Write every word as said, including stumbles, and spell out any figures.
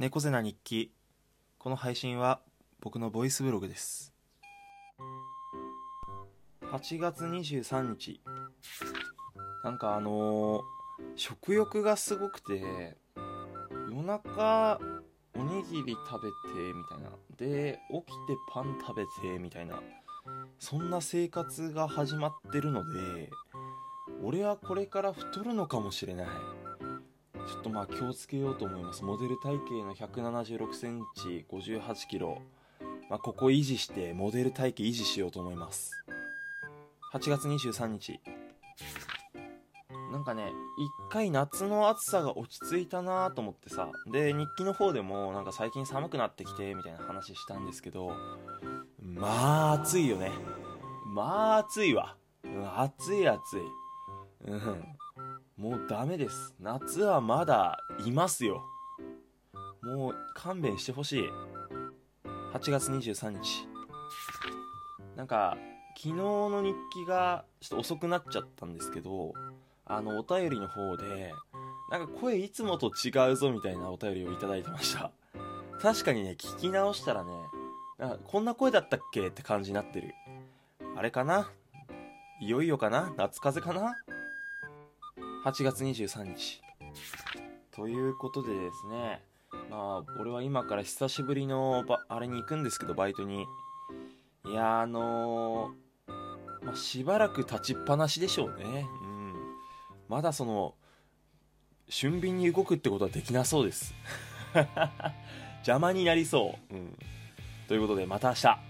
猫背な日記。この配信は僕のボイスブログです。はちがつにじゅうさんにち、なんかあのー、食欲がすごくて、夜中おにぎり食べてみたいな、で起きてパン食べてみたいな、そんな生活が始まってるので、俺はこれから太るのかもしれない。ちょっとまあ気をつけようと思います。モデル体型のひゃくななじゅうろくセンチ、ごじゅうはちキロ、まあ、ここ維持してモデル体型維持しようと思います。はちがつにじゅうさんにち、なんかね、一回夏の暑さが落ち着いたなと思ってさ、で日記の方でもなんか最近寒くなってきてみたいな話したんですけど、まあ暑いよね。まあ暑いわ、うん、暑い暑い、うん、もうダメです。夏はまだいますよ。もう勘弁してほしい。はちがつにじゅうさんにち、なんか昨日の日記がちょっと遅くなっちゃったんですけど、あのお便りの方でなんか声いつもと違うぞみたいなお便りをいただいてました。確かにね、聞き直したらね、なんかこんな声だったっけって感じになってる。あれかな、いよいよかな、夏風邪かな。はちがつにじゅうさんにちということでですね、まあ俺は今から久しぶりのあれに行くんですけど、バイトに。いやあのーまあ、しばらく立ちっぱなしでしょうね、うん、まだその俊敏に動くってことはできなそうです。邪魔になりそう、うん、ということでまた明日。